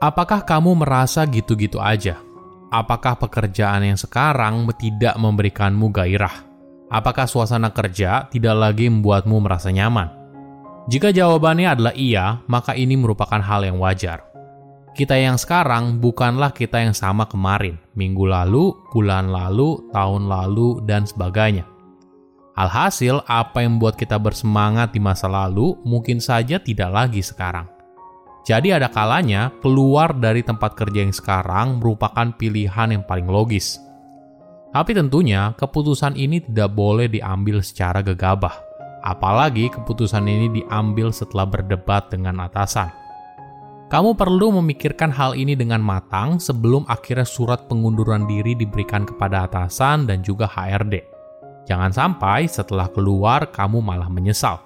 Apakah kamu merasa gitu-gitu aja? Apakah pekerjaan yang sekarang tidak memberikanmu gairah? Apakah suasana kerja tidak lagi membuatmu merasa nyaman? Jika jawabannya adalah iya, maka ini merupakan hal yang wajar. Kita yang sekarang bukanlah kita yang sama kemarin, minggu lalu, bulan lalu, tahun lalu, dan sebagainya. Alhasil, apa yang membuat kita bersemangat di masa lalu mungkin saja tidak lagi sekarang. Jadi ada kalanya, keluar dari tempat kerja yang sekarang merupakan pilihan yang paling logis. Tapi tentunya, keputusan ini tidak boleh diambil secara gegabah. Apalagi keputusan ini diambil setelah berdebat dengan atasan. Kamu perlu memikirkan hal ini dengan matang sebelum akhirnya surat pengunduran diri diberikan kepada atasan dan juga HRD. Jangan sampai setelah keluar, kamu malah menyesal.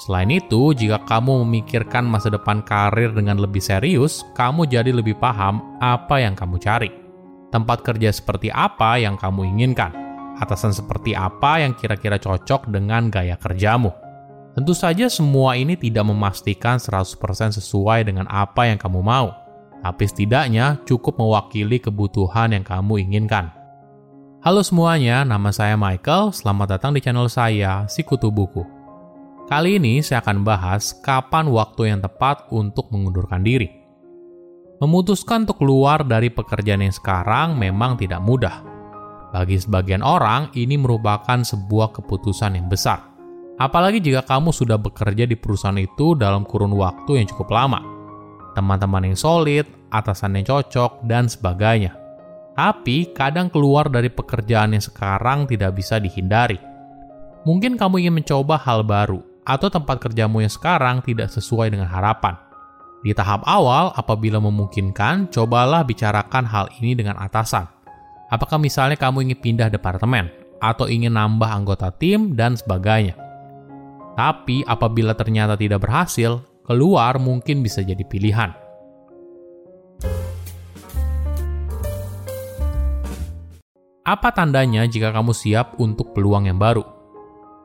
Selain itu, jika kamu memikirkan masa depan karir dengan lebih serius, kamu jadi lebih paham apa yang kamu cari. Tempat kerja seperti apa yang kamu inginkan? Atasan seperti apa yang kira-kira cocok dengan gaya kerjamu? Tentu saja semua ini tidak memastikan 100% sesuai dengan apa yang kamu mau. Tapi setidaknya cukup mewakili kebutuhan yang kamu inginkan. Halo semuanya, nama saya Michael. Selamat datang di channel saya, Si Kutu Buku. Kali ini saya akan bahas kapan waktu yang tepat untuk mengundurkan diri. Memutuskan untuk keluar dari pekerjaan yang sekarang memang tidak mudah. Bagi sebagian orang, ini merupakan sebuah keputusan yang besar. Apalagi jika kamu sudah bekerja di perusahaan itu dalam kurun waktu yang cukup lama. Teman-teman yang solid, atasan yang cocok, dan sebagainya. Tapi, kadang keluar dari pekerjaan yang sekarang tidak bisa dihindari. Mungkin kamu ingin mencoba hal baru, atau tempat kerjamu yang sekarang tidak sesuai dengan harapan. Di tahap awal, apabila memungkinkan, cobalah bicarakan hal ini dengan atasan. Apakah misalnya kamu ingin pindah departemen, atau ingin nambah anggota tim, dan sebagainya. Tapi, apabila ternyata tidak berhasil, keluar mungkin bisa jadi pilihan. Apa tandanya jika kamu siap untuk peluang yang baru?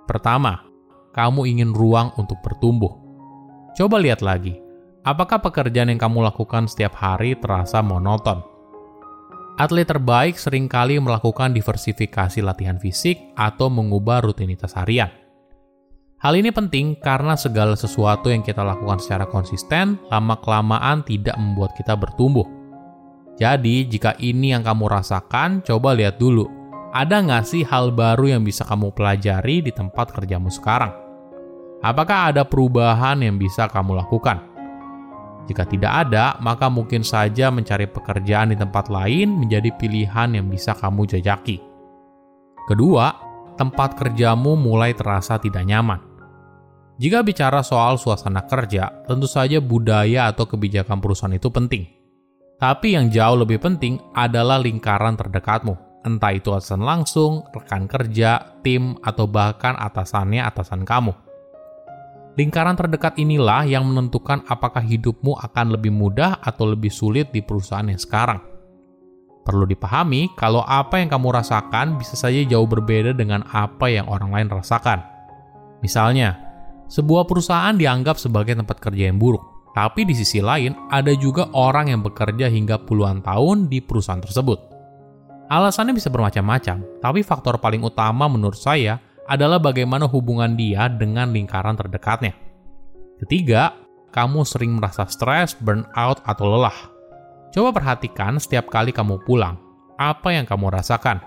Pertama, kamu ingin ruang untuk bertumbuh. Coba lihat lagi, apakah pekerjaan yang kamu lakukan setiap hari terasa monoton? Atlet terbaik seringkali melakukan diversifikasi latihan fisik atau mengubah rutinitas harian. Hal ini penting karena segala sesuatu yang kita lakukan secara konsisten, lama-kelamaan tidak membuat kita bertumbuh. Jadi, jika ini yang kamu rasakan, coba lihat dulu. Ada nggak sih hal baru yang bisa kamu pelajari di tempat kerjamu sekarang? Apakah ada perubahan yang bisa kamu lakukan? Jika tidak ada, maka mungkin saja mencari pekerjaan di tempat lain menjadi pilihan yang bisa kamu jajaki. Kedua, tempat kerjamu mulai terasa tidak nyaman. Jika bicara soal suasana kerja, tentu saja budaya atau kebijakan perusahaan itu penting. Tapi yang jauh lebih penting adalah lingkaran terdekatmu. Entah itu atasan langsung, rekan kerja, tim, atau bahkan atasan kamu. Lingkaran terdekat inilah yang menentukan apakah hidupmu akan lebih mudah atau lebih sulit di perusahaan yang sekarang. Perlu dipahami kalau apa yang kamu rasakan bisa saja jauh berbeda dengan apa yang orang lain rasakan. Misalnya, sebuah perusahaan dianggap sebagai tempat kerja yang buruk, tapi di sisi lain ada juga orang yang bekerja hingga puluhan tahun di perusahaan tersebut. Alasannya bisa bermacam-macam, tapi faktor paling utama menurut saya adalah bagaimana hubungan dia dengan lingkaran terdekatnya. Ketiga, kamu sering merasa stres, burnout, atau lelah. Coba perhatikan setiap kali kamu pulang, apa yang kamu rasakan.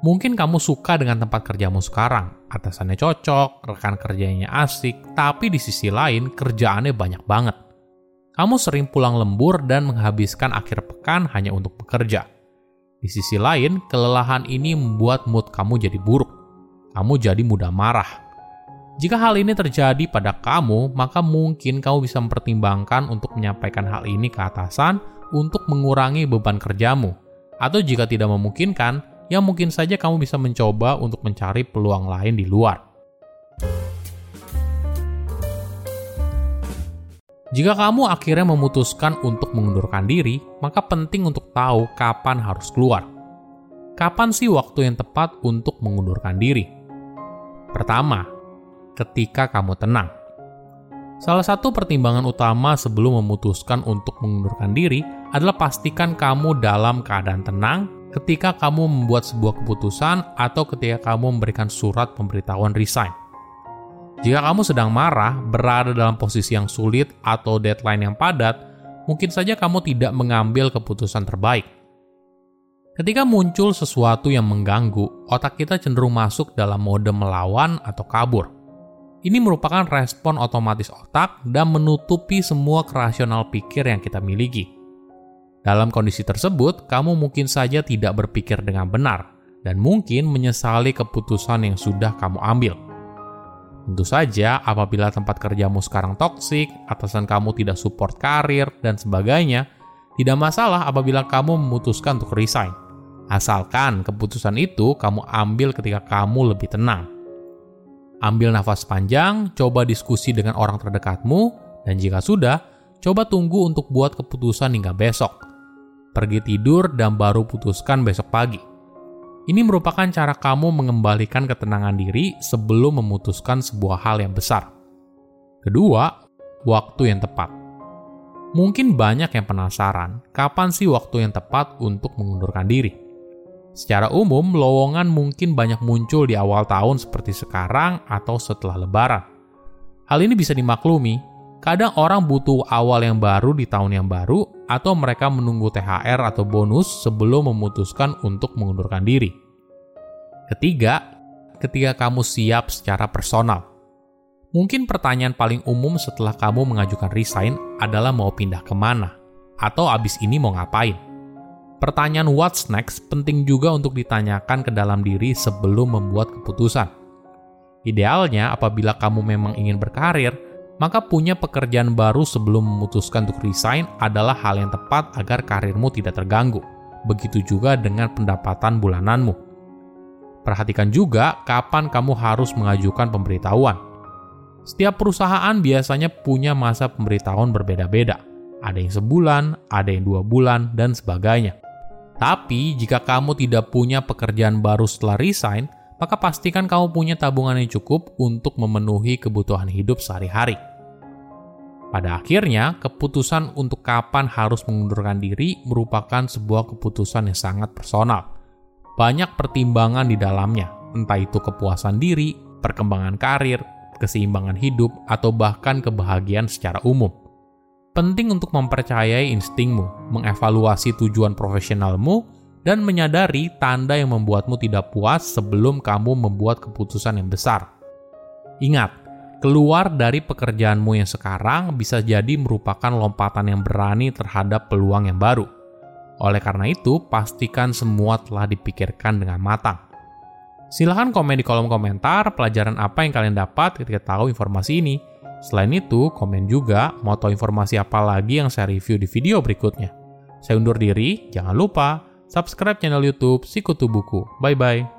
Mungkin kamu suka dengan tempat kerjamu sekarang, atasannya cocok, rekan kerjanya asik, tapi di sisi lain kerjaannya banyak banget. Kamu sering pulang lembur dan menghabiskan akhir pekan hanya untuk bekerja. Di sisi lain, kelelahan ini membuat mood kamu jadi buruk. Kamu jadi mudah marah. Jika hal ini terjadi pada kamu, maka mungkin kamu bisa mempertimbangkan untuk menyampaikan hal ini ke atasan untuk mengurangi beban kerjamu. Atau jika tidak memungkinkan, ya mungkin saja kamu bisa mencoba untuk mencari peluang lain di luar. Jika kamu akhirnya memutuskan untuk mengundurkan diri, maka penting untuk tahu kapan harus keluar. Kapan sih waktu yang tepat untuk mengundurkan diri? Pertama, ketika kamu tenang. Salah satu pertimbangan utama sebelum memutuskan untuk mengundurkan diri adalah pastikan kamu dalam keadaan tenang ketika kamu membuat sebuah keputusan atau ketika kamu memberikan surat pemberitahuan resign. Jika kamu sedang marah, berada dalam posisi yang sulit atau deadline yang padat, mungkin saja kamu tidak mengambil keputusan terbaik. Ketika muncul sesuatu yang mengganggu, otak kita cenderung masuk dalam mode melawan atau kabur. Ini merupakan respon otomatis otak dan menutupi semua kerasional pikir yang kita miliki. Dalam kondisi tersebut, kamu mungkin saja tidak berpikir dengan benar dan mungkin menyesali keputusan yang sudah kamu ambil. Tentu saja, apabila tempat kerjamu sekarang toksik, atasan kamu tidak support karir, dan sebagainya, tidak masalah apabila kamu memutuskan untuk resign. Asalkan keputusan itu kamu ambil ketika kamu lebih tenang. Ambil nafas panjang, coba diskusi dengan orang terdekatmu, dan jika sudah, coba tunggu untuk buat keputusan hingga besok. Pergi tidur dan baru putuskan besok pagi. Ini merupakan cara kamu mengembalikan ketenangan diri sebelum memutuskan sebuah hal yang besar. Kedua, waktu yang tepat. Mungkin banyak yang penasaran, kapan sih waktu yang tepat untuk mengundurkan diri? Secara umum, lowongan mungkin banyak muncul di awal tahun seperti sekarang atau setelah Lebaran. Hal ini bisa dimaklumi, kadang orang butuh awal yang baru di tahun yang baru atau mereka menunggu THR atau bonus sebelum memutuskan untuk mengundurkan diri. Ketiga, ketika kamu siap secara personal. Mungkin pertanyaan paling umum setelah kamu mengajukan resign adalah mau pindah kemana atau abis ini mau ngapain. Pertanyaan what's next penting juga untuk ditanyakan ke dalam diri sebelum membuat keputusan. Idealnya, apabila kamu memang ingin berkarir, maka punya pekerjaan baru sebelum memutuskan untuk resign adalah hal yang tepat agar karirmu tidak terganggu. Begitu juga dengan pendapatan bulananmu. Perhatikan juga kapan kamu harus mengajukan pemberitahuan. Setiap perusahaan biasanya punya masa pemberitahuan berbeda-beda. Ada yang sebulan, ada yang 2 bulan, dan sebagainya. Tapi, jika kamu tidak punya pekerjaan baru setelah resign, maka pastikan kamu punya tabungan yang cukup untuk memenuhi kebutuhan hidup sehari-hari. Pada akhirnya, keputusan untuk kapan harus mengundurkan diri merupakan sebuah keputusan yang sangat personal. Banyak pertimbangan di dalamnya, entah itu kepuasan diri, perkembangan karir, keseimbangan hidup, atau bahkan kebahagiaan secara umum. Penting untuk mempercayai instingmu, mengevaluasi tujuan profesionalmu, dan menyadari tanda yang membuatmu tidak puas sebelum kamu membuat keputusan yang besar. Ingat, keluar dari pekerjaanmu yang sekarang bisa jadi merupakan lompatan yang berani terhadap peluang yang baru. Oleh karena itu, pastikan semua telah dipikirkan dengan matang. Silahkan komen di kolom komentar pelajaran apa yang kalian dapat ketika tahu informasi ini. Selain itu, komen juga mau tahu informasi apa lagi yang saya review di video berikutnya. Saya undur diri, jangan lupa subscribe channel YouTube Si Kutu Buku. Bye-bye.